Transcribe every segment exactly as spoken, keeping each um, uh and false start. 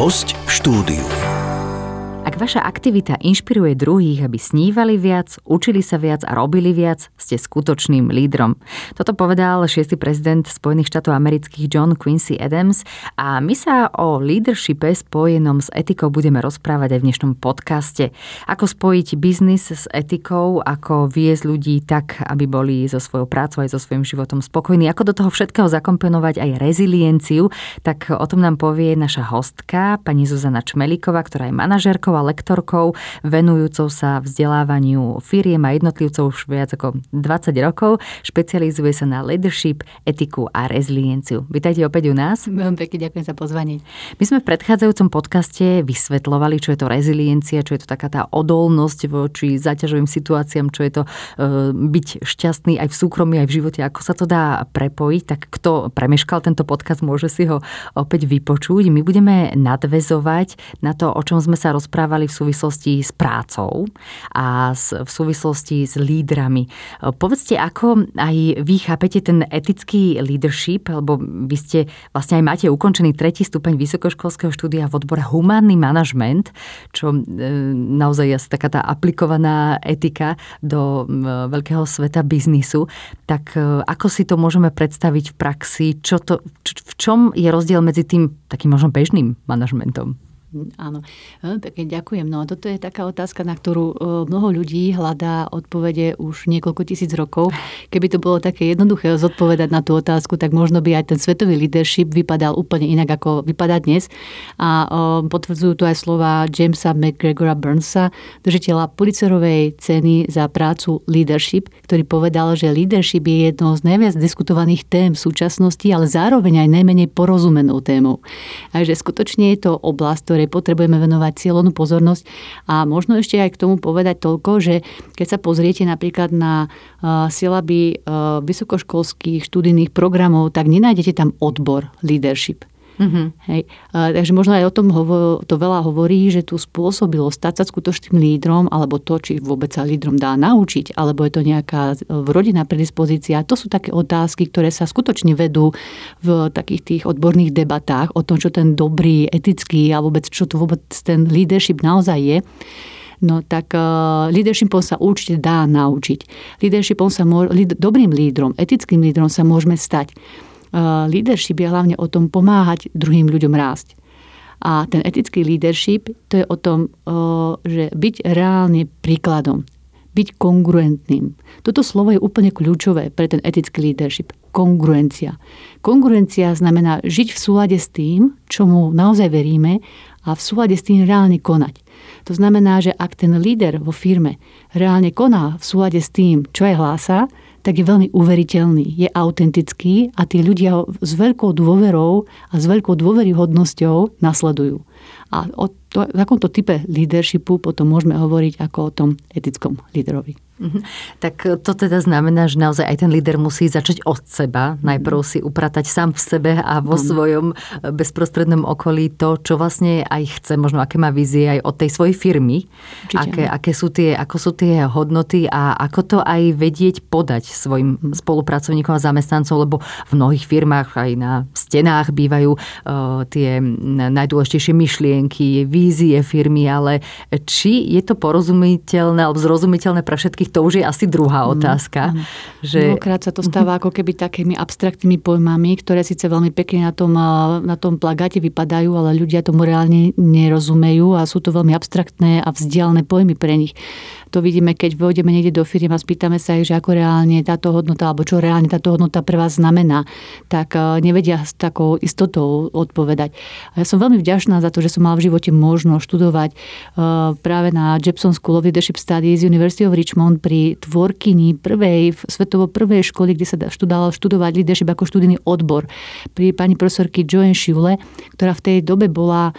Hosť v štúdiu. Ak vaša aktivita inšpiruje druhých, aby snívali viac, učili sa viac a robili viac, ste skutočným lídrom. Toto povedal šiesty prezident Spojených štátov amerických John Quincy Adams a my sa o leadershipe spojenom s etikou budeme rozprávať aj v dnešnom podcaste. Ako spojiť biznis s etikou, ako viesť ľudí tak, aby boli so svojou prácou aj so svojím životom spokojní, ako do toho všetkého zakomponovať aj rezilienciu, tak o tom nám povie naša hostka, pani Zuzana Čmelíková, ktorá je manažérkou a lektorkou, venujúcou sa vzdelávaniu firiem a jednotlivcov už viac ako dvadsať rokov. Špecializuje sa na leadership, etiku a rezilienciu. Vítajte opäť u nás. Veľmi pekne ďakujem za pozvanie. My sme v predchádzajúcom podcaste vysvetľovali, čo je to reziliencia, čo je to taká tá odolnosť voči záťažovým situáciám, čo je to byť šťastný aj v súkromí, aj v živote, ako sa to dá prepojiť. Tak kto premeškal tento podcast, môže si ho opäť vypočuť. My budeme nadväzovať na to, o čom sme sa rozprávali v súvislosti s prácou a v súvislosti s lídrami. Povedzte, ako aj vy chápete ten etický leadership, lebo vy ste vlastne aj máte ukončený tretí stupeň vysokoškolského štúdia v odbore humánny manažment, čo naozaj je taká tá aplikovaná etika do veľkého sveta biznisu. Tak ako si to môžeme predstaviť v praxi? Čo to, čo, v čom je rozdiel medzi tým takým možno bežným manažmentom? Áno, pekne ďakujem. No toto je taká otázka, na ktorú mnoho ľudí hľadá odpovede už niekoľko tisíc rokov. Keby to bolo také jednoduché zodpovedať na tú otázku, tak možno by aj ten svetový leadership vypadal úplne inak, ako vypadá dnes. A potvrdzujú tu aj slova Jamesa McGregora Burnsa, držiteľa Pulitzerovej ceny za prácu leadership, ktorý povedal, že leadership je jednou z najviac diskutovaných tém v súčasnosti, ale zároveň aj najmenej porozumenou témou. Takže skutočne je to oblasť, potrebujeme venovať cieľonú pozornosť. A možno ešte aj k tomu povedať toľko, že keď sa pozriete napríklad na silaby vysokoškolských študijných programov, tak nenájdete tam odbor leadership. Mm-hmm. Hej. Takže možno aj o tom hovo- to veľa hovorí, že tú spôsobilosť stať sa skutočným lídrom, alebo to, či vôbec sa lídrom dá naučiť, alebo je to nejaká rodinná predispozícia. To sú také otázky, ktoré sa skutočne vedú v takých tých odborných debatách o tom, čo ten dobrý, etický a vôbec čo to vôbec ten leadership naozaj je. No tak uh, leadershipom sa určite dá naučiť. Leadershipom sa mô- líd- dobrým lídrom, etickým lídrom sa môžeme stať. Uh, leadership je hlavne o tom pomáhať druhým ľuďom rásť. A ten etický leadership, to je o tom, uh, že byť reálne príkladom, byť kongruentným. Toto slovo je úplne kľúčové pre ten etický leadership. Kongruencia. Kongruencia znamená žiť v súlade s tým, čomu naozaj veríme, a v súlade s tým reálne konať. To znamená, že ak ten líder vo firme reálne koná v súlade s tým, čo aj hlása, tak je veľmi uveriteľný, je autentický a tí ľudia ho s veľkou dôverou a s veľkou dôveryhodnosťou nasledujú. A o to, takomto type leadershipu potom môžeme hovoriť ako o tom etickom líderovi. Tak to teda znamená, že naozaj aj ten líder musí začať od seba. Najprv si upratať sám v sebe a vo svojom bezprostrednom okolí to, čo vlastne aj chce, možno aké má vízie aj od tej svojej firmy. Aké, aké sú tie, ako sú tie hodnoty a ako to aj vedieť podať svojim spolupracovníkom a zamestnancom, lebo v mnohých firmách aj na stenách bývajú tie najdôležitejšie myšlienky, vízie firmy, ale či je to porozumiteľné alebo zrozumiteľné pre všetkých, to už je asi druhá otázka. Mm, že... Mnohokrát sa to stáva ako keby takými abstraktnými pojmami, ktoré síce veľmi pekne na tom, na tom plagáte vypadajú, ale ľudia tomu reálne nerozumejú a sú to veľmi abstraktné a vzdialené pojmy pre nich. To vidíme, keď vôjdeme niekde do firiem a spýtame sa ich, že ako reálne táto hodnota, alebo čo reálne táto hodnota pre vás znamená, tak nevedia s takou istotou odpovedať. A ja som veľmi vďačná za to, že som mala v živote možnosť študovať práve na Jepson School of Leadership Studies University of Richmond pri tvorkyni prvej, svetovo prvej školy, kde sa študalo študovať leadership ako študijný odbor. Pri pani profesorky Joan Shule, ktorá v tej dobe bola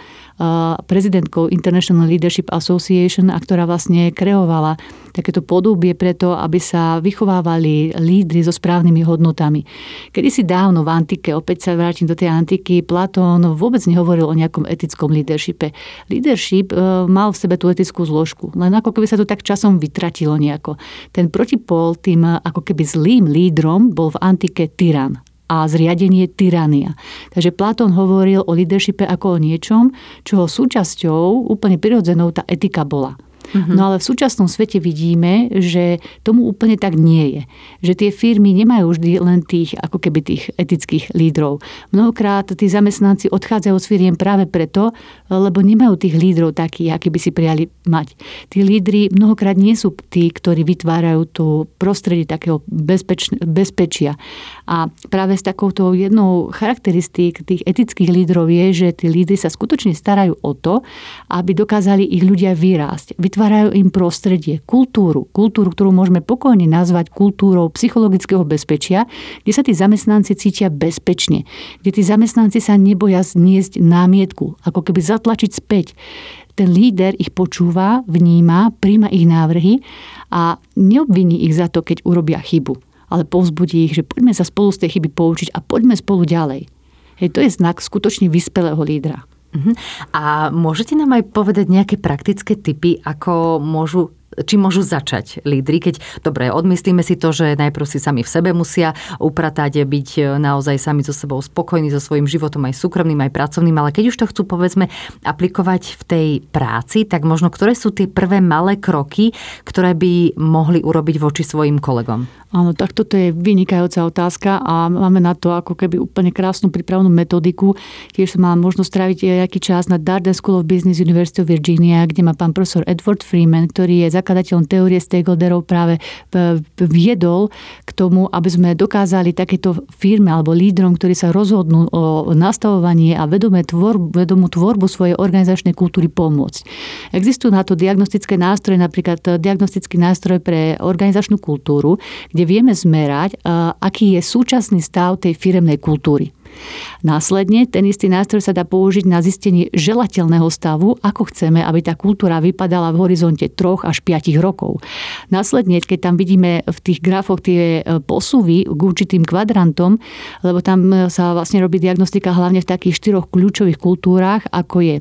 prezidentkou International Leadership Association a ktorá vlastne kreovala takéto podobie preto, aby sa vychovávali lídri so správnymi hodnotami. Kedysi dávno v antike, opäť sa vrátim do tej antiky, Platón vôbec nehovoril o nejakom etickom leadershipe. Leadership mal v sebe tú etickú zložku, len ako keby sa to tak časom vytratilo nejako. Ten protipól tým ako keby zlým lídrom bol v antike tyran. A a zriadenie tyrania. Takže Platón hovoril o leadershipe ako o niečom, čoho súčasťou úplne prirodzenou tá etika bola. Mm-hmm. No ale v súčasnom svete vidíme, že tomu úplne tak nie je. Že tie firmy nemajú vždy len tých, ako keby tých etických lídrov. Mnohokrát tí zamestnanci odchádzajú z firiem práve preto, lebo nemajú tých lídrov takých, aký by si prijali mať. Tí lídri mnohokrát nie sú tí, ktorí vytvárajú to prostredie takého bezpeč- bezpečia. A práve s takouto jednou charakteristík tých etických lídrov je, že tí lídri sa skutočne starajú o to, aby dokázali ich ľudia vyrásť. Vytvárajú im prostredie, kultúru, kultúru, ktorú môžeme pokojne nazvať kultúrou psychologického bezpečia, kde sa tí zamestnanci cítia bezpečne, kde tí zamestnanci sa neboja zniesť námietku, ako keby zatlačiť späť. Ten líder ich počúva, vníma, príjma ich návrhy a neobviní ich za to, keď urobia chybu, ale povzbudí ich, že poďme sa spolu z tej chyby poučiť a poďme spolu ďalej. Hej, to je znak skutočne vyspelého lídra. A môžete nám aj povedať nejaké praktické tipy, ako môžu, či môžu začať lídri, keď, dobre, odmyslíme si to, že najprv si sami v sebe musia upratať, byť naozaj sami so sebou spokojní, so svojím životom aj súkromným, aj pracovným, ale keď už to chcú, povedzme, aplikovať v tej práci, tak možno ktoré sú tie prvé malé kroky, ktoré by mohli urobiť voči svojim kolegom? Áno, tak toto je vynikajúca otázka a máme na to ako keby úplne krásnu prípravnú metodiku. Tiež som mala možnosť tráviť nejaký čas na Darden School of Business University of Virginia, kde má pán profesor Edward Freeman, ktorý je zakladateľom teórie stakeholderov, práve viedol k tomu, aby sme dokázali takéto firmy alebo lídrom, ktorí sa rozhodnú o nastavovanie a vedomé tvorbu, vedomú tvorbu svojej organizačnej kultúry pomôcť. Existujú na to diagnostické nástroje, napríklad diagnostický nástroj pre organizačnú kultúru, kde vieme zmerať, aký je súčasný stav tej firemnej kultúry. Následne ten istý nástroj sa dá použiť na zistenie želateľného stavu, ako chceme, aby tá kultúra vypadala v horizonte troch až piatich rokov. Následne, keď tam vidíme v tých grafoch tie posuvy k určitým kvadrantom, lebo tam sa vlastne robí diagnostika hlavne v takých štyroch kľúčových kultúrach, ako je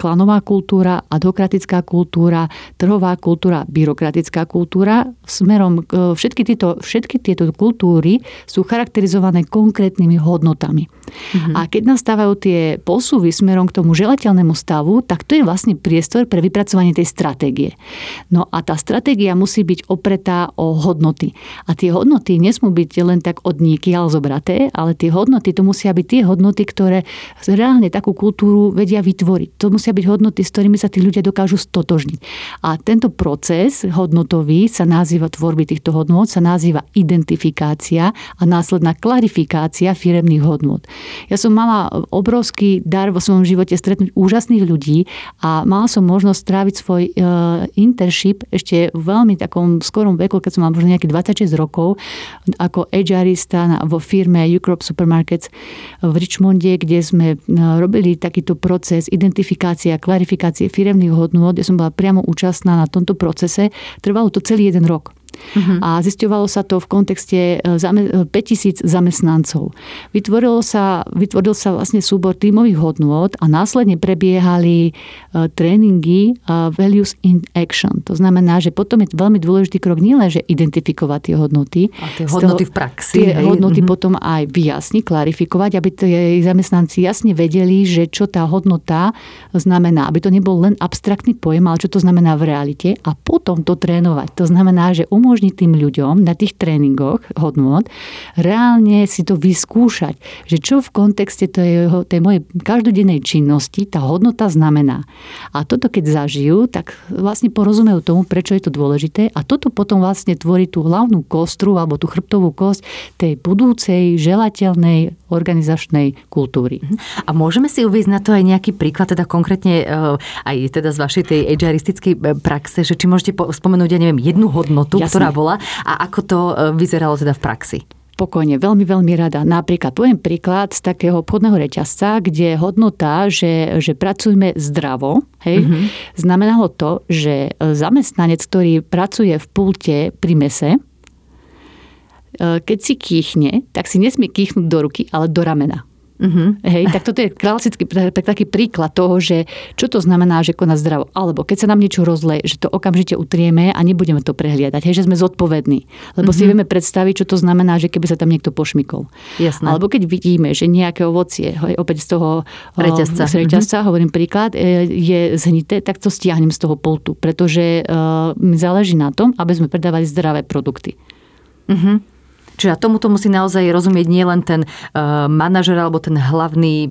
klanová kultúra, adhokratická kultúra, trhová kultúra, byrokratická kultúra. Smerom všetky tieto, všetky tieto kultúry sú charakterizované konkrétnymi hodnotami. Mm-hmm. A keď nastávajú tie posúvy smerom k tomu želateľnému stavu, tak to je vlastne priestor pre vypracovanie tej stratégie. No a tá stratégia musí byť opretá o hodnoty. A tie hodnoty nesmú byť len tak od nikiaľ zobraté, ale tie hodnoty, to musia byť tie hodnoty, ktoré reálne takú kultúru vedia vytvoriť. To musia byť hodnoty, s ktorými sa tí ľudia dokážu stotožniť. A tento proces hodnotový sa nazýva, tvorby týchto hodnot sa nazýva identifikácia a následná klarifikácia firemných hodnot. Ja som mala obrovský dar vo svojom živote stretnúť úžasných ľudí a mala som možnosť stráviť svoj e, internship ešte v veľmi takom skorom veku, keď som mala možno nejaké dvadsaťšesť rokov, ako HRista vo firme Ucrop Supermarkets v Richmonde, kde sme robili takýto proces identifikácie a klarifikácie firemných hodnot. Ja som bola priamo účastná na tomto procese. Trvalo to celý jeden rok. Uh-huh. A zisťovalo sa to v kontexte päťtisíc zamestnancov. Vytvorilo sa, vytvoril sa vlastne súbor tímových hodnôt a následne prebiehali tréningy Values in Action. To znamená, že potom je veľmi dôležitý krok nielen, že identifikovať tie hodnoty. A tie hodnoty toho, v praxi. Tie hej? hodnoty uh-huh. potom aj vyjasniť, klarifikovať, aby tie zamestnanci jasne vedeli, že čo tá hodnota znamená. Aby to nebol len abstraktný pojem, ale čo to znamená v realite. A potom to trénovať. To znamená, že um umožniť tým ľuďom na tých tréningoch hodnôt reálne si to vyskúšať, že čo v kontexte tej, tej mojej každodennej činnosti tá hodnota znamená. A toto keď zažijú, tak vlastne porozumejú tomu, prečo je to dôležité a toto potom vlastne tvorí tú hlavnú kostru alebo tú chrbtovú kosť tej budúcej želateľnej organizačnej kultúry. A môžeme si uvieť na to aj nejaký príklad, teda konkrétne aj teda z vašej tej há eristickej praxe, že či môžete spomenúť, ja neviem, jednu hodnotu, ja ktorá bola a ako to vyzeralo teda v praxi? Pokojne, veľmi, veľmi rada. Napríklad, poviem príklad z takého obchodného reťazca, kde hodnota, že, že pracujme zdravo, hej, mm-hmm. znamenalo to, že zamestnanec, ktorý pracuje v pulte pri mese, keď si kýchne, tak si nesmie kýchnuť do ruky, ale do ramena. Uh-huh. Hej, tak toto je klasický taký príklad toho, že čo to znamená, že konať zdravo. Alebo keď sa nám niečo rozleje, že to okamžite utrieme a nebudeme to prehliadať. Hej, že sme zodpovední. Lebo uh-huh. si vieme predstaviť, čo to znamená, že keby sa tam niekto pošmykol. Jasné. Alebo keď vidíme, že nejaké ovocie, hej, opäť z toho reťazca, z reťazca uh-huh. hovorím príklad, je zhnité, tak to stiahnem z toho poltu. Pretože uh, mi záleží na tom, aby sme predávali zdravé produkty. Uh-huh. Čiže tomuto musí naozaj rozumieť nie len ten uh, manažer alebo ten hlavný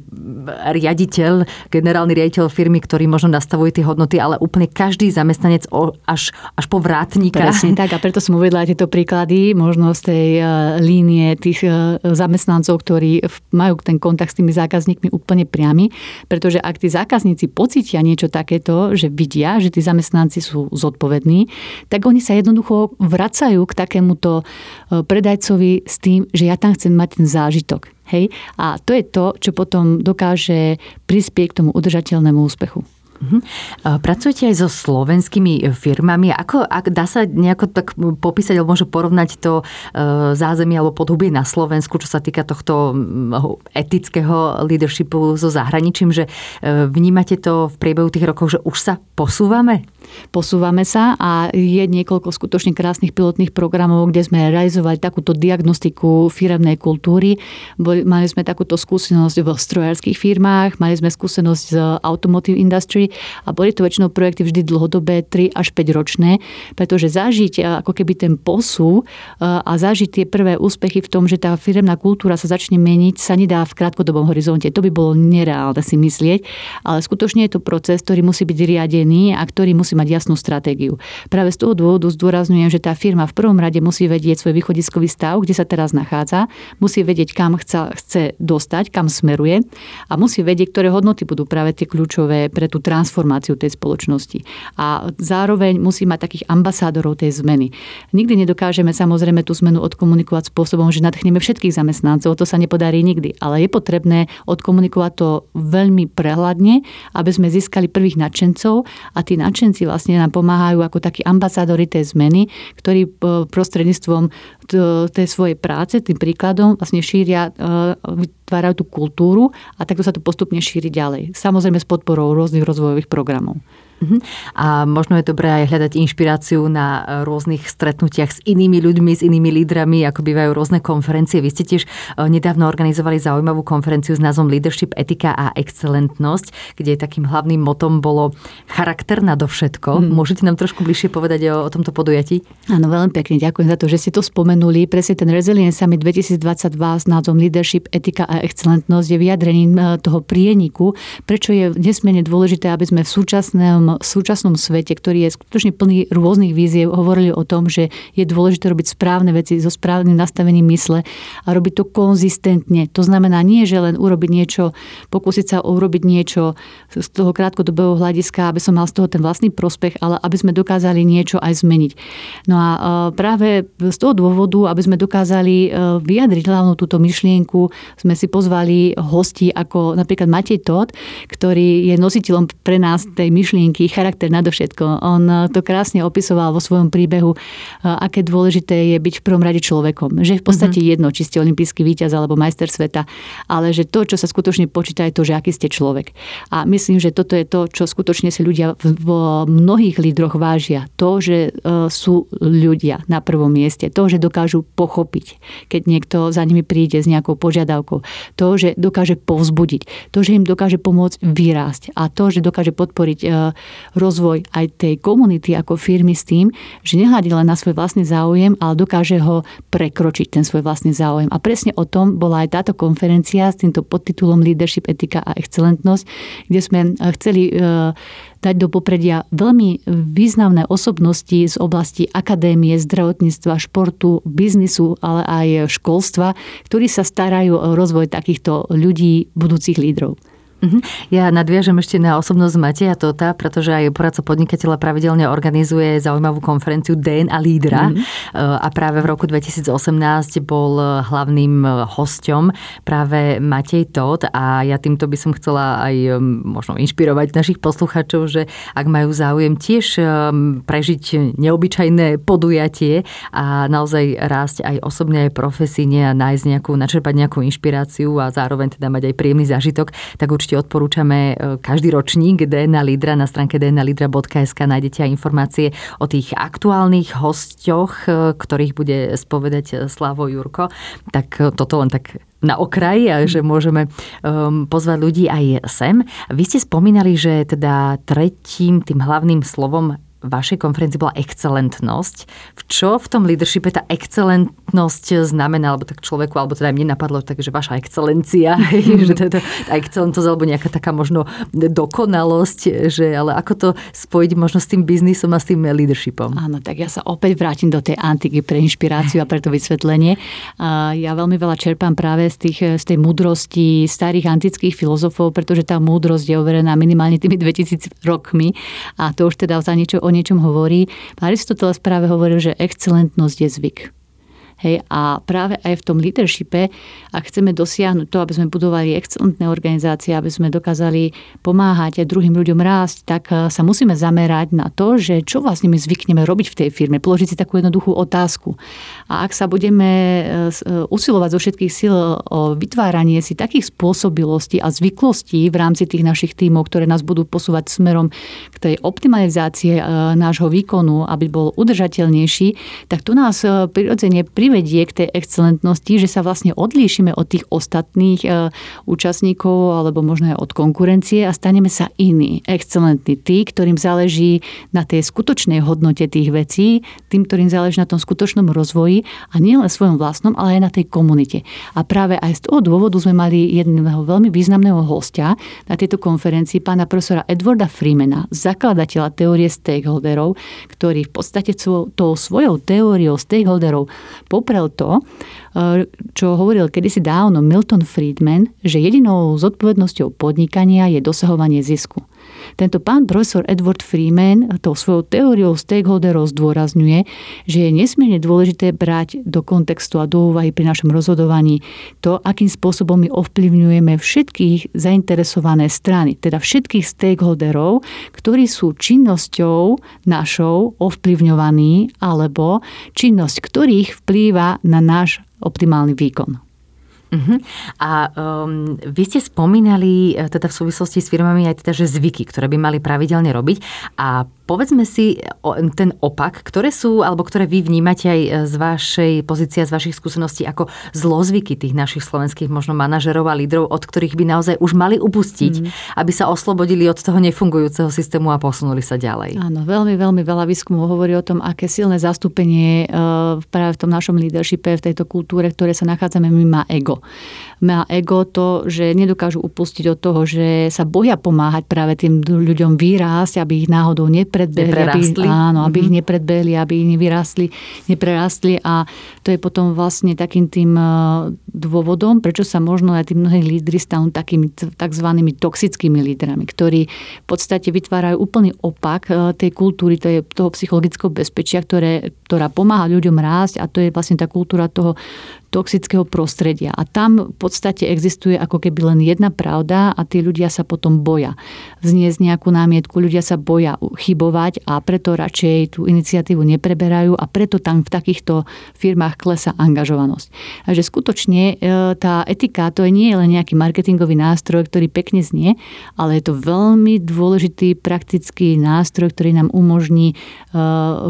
riaditeľ, generálny riaditeľ firmy, ktorý možno nastavuje tie hodnoty, ale úplne každý zamestnanec o, až, až po vrátnika. Presne tak, a preto som uvedla tieto príklady, možno z tej uh, línie tých uh, zamestnancov, ktorí majú ten kontakt s tými zákazníkmi úplne priamy, pretože ak tí zákazníci pocítia niečo takéto, že vidia, že tí zamestnanci sú zodpovední, tak oni sa jednoducho vracajú k takémuto uh, predajcu s tým, že ja tam chcem mať ten zážitok. Hej? A to je to, čo potom dokáže prispieť k tomu udržateľnému úspechu. Pracujete aj so slovenskými firmami. Ako, ak dá sa nejako tak popísať, alebo môže porovnať to zázemie alebo podhubie na Slovensku, čo sa týka tohto etického leadershipu so zahraničím, že vnímate to v priebehu tých rokov, že už sa posúvame? Posúvame sa a je niekoľko skutočne krásnych pilotných programov, kde sme realizovali takúto diagnostiku firemnej kultúry. Mali sme takúto skúsenosť v strojárskych firmách, mali sme skúsenosť z automotive industry, a boli to väčšinou projekty vždy dlhodobé, tri až päť ročné, pretože zažiť ako keby ten posú a zažiť tie prvé úspechy v tom, že tá firemná kultúra sa začne meniť, sa nedá v krátkodobom horizonte. To by bolo nereálne si myslieť, ale skutočne je to proces, ktorý musí byť riadený a ktorý musí mať jasnú stratégiu. Práve z toho dôvodu zdôrazňujem, že tá firma v prvom rade musí vedieť svoj východiskový stav, kde sa teraz nachádza, musí vedieť, kam chce, chce dostať, kam smeruje, a musí vedieť, ktoré hodnoty budú práve tie kľúčové pre tú transformáciu tej spoločnosti. A zároveň musí mať takých ambasádorov tej zmeny. Nikdy nedokážeme samozrejme tú zmenu odkomunikovať spôsobom, že nadchneme všetkých zamestnancov, to sa nepodarí nikdy, ale je potrebné odkomunikovať to veľmi prehľadne, aby sme získali prvých nadšencov, a tí nadšenci vlastne nám pomáhajú ako takí ambasádori tej zmeny, ktorí prostredníctvom tej svojej práce, tým príkladom vlastne šíria, vytvárajú tú kultúru, a takto sa to postupne šíri ďalej. Samozrejme s podporou rôznych rozvojových programov. A možno je dobré aj hľadať inšpiráciu na rôznych stretnutiach s inými ľuďmi, s inými lídrami, ako bývajú rôzne konferencie. Vy ste tiež nedávno organizovali zaujímavú konferenciu s názvom Leadership, etika a excelentnosť, kde takým hlavným motom bolo charakter nadovšetko. Hmm. Môžete nám trošku bližšie povedať o, o tomto podujatí? Áno, veľmi pekne. Ďakujem za to, že ste to spomenuli. Presne ten Resilience Summit dvetisícdvadsaťdva s názvom Leadership, etika a excelentnosť je vyjadrením toho prieniku, prečo je nesmierne dôležité, aby sme v súčasnom v súčasnom svete, ktorý je skutočne plný rôznych víziev, hovorili o tom, že je dôležité robiť správne veci so správnym nastavením mysle a robiť to konzistentne. To znamená nie, že len urobiť niečo, pokúsiť sa urobiť niečo z toho krátkodobého hľadiska, aby som mal z toho ten vlastný prospech, ale aby sme dokázali niečo aj zmeniť. No a práve z toho dôvodu, aby sme dokázali vyjadriť hlavnú túto myšlienku, sme si pozvali hostí ako napríklad Matej Tóth, ktorý je nositeľom pre nás tej myšlienky charakter nadovšetko. On to krásne opisoval vo svojom príbehu, aké dôležité je byť v prvom rade človekom. Že v podstate mm-hmm. jedno, či ste olympijský víťaz alebo majster sveta, ale že to, čo sa skutočne počíta, je to, že aký ste človek. A myslím, že toto je to, čo skutočne si ľudia vo mnohých lídroch vážia. To, že sú ľudia na prvom mieste. To, že dokážu pochopiť, keď niekto za nimi príde s nejakou požiadavkou. To, že dokáže povzbudiť. To, že im dokáže pomôcť vyrásť. A to, že dokáže podporiť rozvoj aj tej komunity ako firmy s tým, že nehľadí len na svoj vlastný záujem, ale dokáže ho prekročiť, ten svoj vlastný záujem. A presne o tom bola aj táto konferencia s týmto podtitulom Leadership, etika a excelentnosť, kde sme chceli dať do popredia veľmi významné osobnosti z oblasti akadémie, zdravotníctva, športu, biznisu, ale aj školstva, ktorí sa starajú o rozvoj takýchto ľudí, budúcich lídrov. Ja nadviažem ešte na osobnosť Mateja Tótha, pretože aj poradca podnikateľa pravidelne organizuje zaujímavú konferenciu dé en á lídra mm-hmm. a práve v roku dvetisíc osemnásť bol hlavným hosťom práve Matej Tóth a ja týmto by som chcela aj možno inšpirovať našich poslucháčov, že ak majú záujem tiež prežiť neobyčajné podujatie a naozaj rásť aj osobne, aj profesíne a nájsť nejakú, načerpať nejakú inšpiráciu a zároveň teda mať aj príjemný zážitok, tak určite odporúčame každý ročník dé en á lídra. Na stránke dé en á lídra bodka es ká nájdete aj informácie o tých aktuálnych hosťoch, ktorých bude spovedať Slavo Jurko. Tak toto len tak na okraji a že môžeme um, pozvať ľudí aj sem. Vy ste spomínali, že teda tretím tým hlavným slovom vašej konferencii bola excelentnosť. Čo v tom leadershipe tá excelentnosť znamená, alebo tak človeku, alebo teda mne napadlo, takže vaša excelencia, že teda tá excelentnosť, alebo nejaká taká možno dokonalosť, že ale ako to spojiť možno s tým biznisom a s tým leadershipom? Áno, tak ja sa opäť vrátim do tej antiky pre inšpiráciu a pre to vysvetlenie. A ja veľmi veľa čerpám práve z, tých, z tej múdrosti starých antických filozofov, pretože tá múdrosť je overená minimálne tými dvetisíc rokmi a to už teda za niečo o niečom hovorí. Aristoteles práve hovoril, že excelentnosť je zvyk. Hej, a práve aj v tom leadershipe, ak chceme dosiahnuť to, aby sme budovali excelentné organizácie, aby sme dokázali pomáhať aj druhým ľuďom rásť, tak sa musíme zamerať na to, že čo vlastne my zvykneme robiť v tej firme, položiť si takú jednoduchú otázku. A ak sa budeme usilovať zo všetkých síl o vytváranie si takých spôsobilostí a zvyklostí v rámci tých našich tímov, ktoré nás budú posúvať smerom k tej optimalizácii nášho výkonu, aby bol udržateľnejší, tak to nás prirodzene privedie k tej excelentnosti, že sa vlastne odlíšime od tých ostatných e, účastníkov alebo možno aj od konkurencie a staneme sa iní, excelentní. Tí, ktorým záleží na tej skutočnej hodnote tých vecí, tým, ktorým záleží na tom skutočnom rozvoji a nielen svojom vlastnom, ale aj na tej komunite. A práve aj z toho dôvodu sme mali jedného veľmi významného hostia na tejto konferencii, pána profesora Edwarda Freemana, zakladateľa teórie stakeholderov, ktorý v podstate tou svojou teóriou stakeholderov poprel to, čo hovoril kedysi dávno Milton Friedman, že jedinou zodpovednosťou podnikania je dosahovanie zisku. Tento pán profesor Edward Freeman tou svojou teóriou stakeholderov zdôrazňuje, že je nesmierne dôležité brať do kontextu a do úvahy pri našom rozhodovaní to, akým spôsobom my ovplyvňujeme všetkých zainteresované strany, teda všetkých stakeholderov, ktorí sú činnosťou našou ovplyvňovaní alebo činnosť ktorých vplýva na náš optimálny výkon. Uh-huh. A um, vy ste spomínali teda v súvislosti s firmami aj teda, že zvyky, ktoré by mali pravidelne robiť a povedzme si ten opak, ktoré sú, alebo ktoré vy vnímate aj z vašej pozície, z vašich skúseností ako zlozvyky tých našich slovenských možno manažerov a lídrov, od ktorých by naozaj už mali upustiť, mm. aby sa oslobodili od toho nefungujúceho systému a posunuli sa ďalej. Áno, veľmi, veľmi veľa výskumov hovorí o tom, aké silné zastúpenie práve v tom našom leadershipe, v tejto kultúre, ktoré sa nachádzame, my má ego. Má ego to, že nedokážu upustiť od toho, že sa boja pomáhať práve tým ľuďom vyrásť, aby ich náhodou ne predbehli, aby, áno, aby mm-hmm. ich nepredbehli, aby ich nevyrástli, neprerastli a to je potom vlastne takým tým dôvodom, prečo sa možno aj tí mnohí lídri stanú takými takzvanými toxickými lídrami, ktorí v podstate vytvárajú úplný opak tej kultúry, to je toho psychologického bezpečia, ktoré, ktorá pomáha ľuďom rásť a to je vlastne tá kultúra toho toxického prostredia. A tam v podstate existuje ako keby len jedna pravda a tí ľudia sa potom boja vzniesť nejakú námietku, ľudia sa boja chybovať a preto radšej tú iniciatívu nepreberajú a preto tam v takýchto firmách klesá angažovanosť. Takže skutočne tá etika, to nie je len nejaký marketingový nástroj, ktorý pekne znie, ale je to veľmi dôležitý praktický nástroj, ktorý nám umožní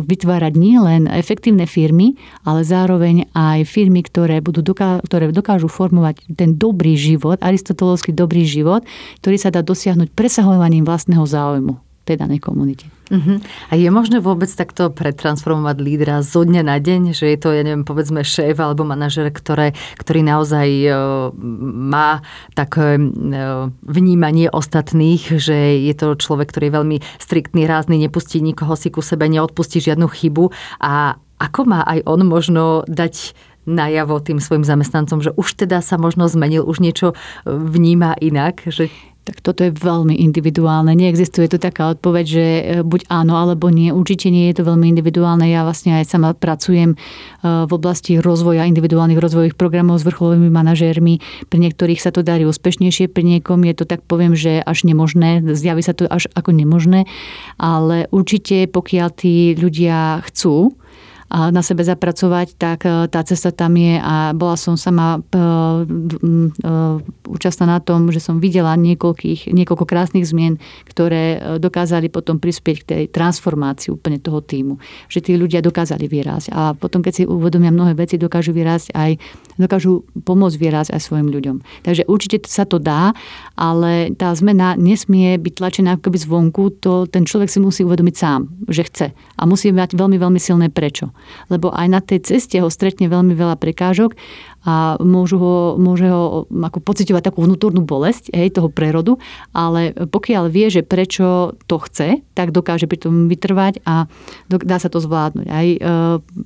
vytvárať nielen efektívne firmy, ale zároveň aj firmy, ktoré Budú doká- ktoré dokážu formovať ten dobrý život, aristotelovský dobrý život, ktorý sa dá dosiahnuť presahovaním vlastného záujmu tej danej komunite. Uh-huh. A je možné vôbec takto pretransformovať lídra zo dňa na deň, že je to, ja neviem, povedzme šéf alebo manažer, ktoré, ktorý naozaj e, má také e, vnímanie ostatných, že je to človek, ktorý je veľmi striktný, rázny, nepustí nikoho si ku sebe, neodpustí žiadnu chybu a ako má aj on možno dať najavo tým svojim zamestnancom, že už teda sa možno zmenil, už niečo vníma inak, že Tak toto je veľmi individuálne. Neexistuje tu taká odpoveď, že buď áno, alebo nie. Určite nie, je to veľmi individuálne. Ja vlastne aj sama pracujem v oblasti rozvoja, individuálnych rozvojových programov s vrcholovými manažérmi. Pri niektorých sa to darí úspešnejšie, pri niekom je to, tak poviem, že až nemožné. Zjaví sa to až ako nemožné. Ale určite, pokiaľ tí ľudia chcú a na sebe zapracovať, tak tá cesta tam je a bola som sama účastná na tom, že som videla niekoľkých, niekoľko krásnych zmien, ktoré dokázali potom prispieť k tej transformácii úplne toho tímu. Že tí ľudia dokázali vyrásť a potom, keď si uvedomia mnohé veci, dokážu vyrásť aj, dokážu pomôcť vyrásť aj svojim ľuďom. Takže určite sa to dá, ale tá zmena nesmie byť tlačená akoby zvonku, to ten človek si musí uvedomiť sám, že chce a musí mať veľmi, veľmi silné prečo. Lebo aj na tej ceste ho stretne veľmi veľa prekážok a môžu ho, môže ho ako pociťovať takú vnútornú bolesť, hej, toho prerodu, ale pokiaľ vie, že prečo to chce, tak dokáže pri tom vytrvať a dá sa to zvládnuť. Aj e,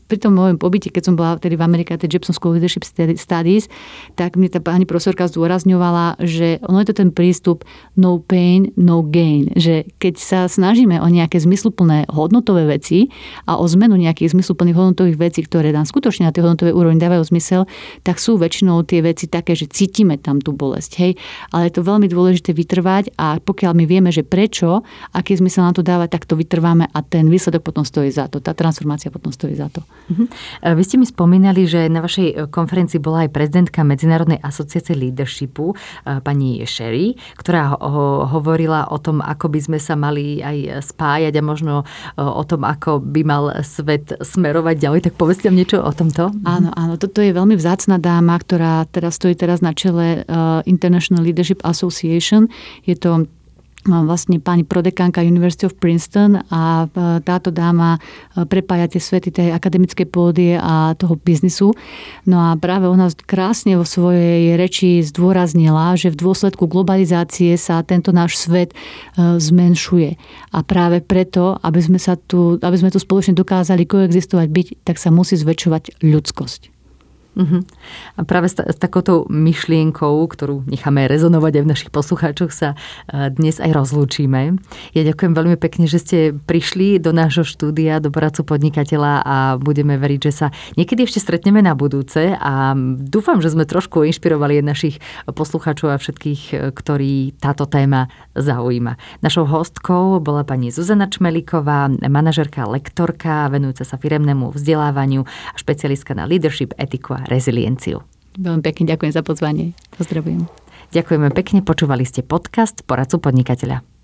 pri tom mojom pobyte, keď som bola tedy v Amerike na tej Jepson School of Leadership Studies, tak mne tá pani profesorka zdôrazňovala, že ono je to ten prístup no pain, no gain. Že keď sa snažíme o nejaké zmysluplné hodnotové veci a o zmenu nejakých zmysluplných hodnotových vecí, ktoré nám skutočne na tej hodnotovej úrovni dávajú zmysel, tak sú väčšinou tie veci také, že cítime tam tú bolesť. Hej? Ale je to veľmi dôležité vytrvať a pokiaľ my vieme, že prečo, aký zmysel nám to dáva, tak to vytrváme a ten výsledok potom stojí za to. Tá transformácia potom stojí za to. Uh-huh. Vy ste mi spomínali, že na vašej konferencii bola aj prezidentka Medzinárodnej asociácie leadershipu, pani Sherry, ktorá ho- hovorila o tom, ako by sme sa mali aj spájať a možno o tom, ako by mal svet smerovať ďalej. Tak povedzte nám niečo o tomto. Áno, áno, toto je veľmi vzácna dáma, ktorá teraz stojí teraz na čele uh, International Leadership Association. Je to vlastne pani prodekanka University of Princeton a táto dáma prepája tie svety tej akademické pôdy a toho biznisu. No a práve ona krásne vo svojej reči zdôraznila, že v dôsledku globalizácie sa tento náš svet zmenšuje. A práve preto, aby sme sa tu, aby sme tu spoločne dokázali koexistovať, byť, tak sa musí zväčšovať ľudskosť. Uh-huh. A práve s, t- s takouto myšlienkou, ktorú necháme rezonovať aj v našich poslucháčoch, sa dnes aj rozlúčime. Ja ďakujem veľmi pekne, že ste prišli do nášho štúdia, do Poradcu podnikateľa a budeme veriť, že sa niekedy ešte stretneme na budúce a dúfam, že sme trošku inšpirovali aj našich poslucháčov a všetkých, ktorí táto téma zaujíma. Našou hostkou bola pani Zuzana Čmelíková, manažérka, lektorka, venujúca sa firemnému vzdelávaniu a špecialistka na leadership, etiku a rezilienciu. Veľmi pekne ďakujem za pozvanie. Pozdravujem. Ďakujeme pekne, počúvali ste podcast Poradcu podnikateľa.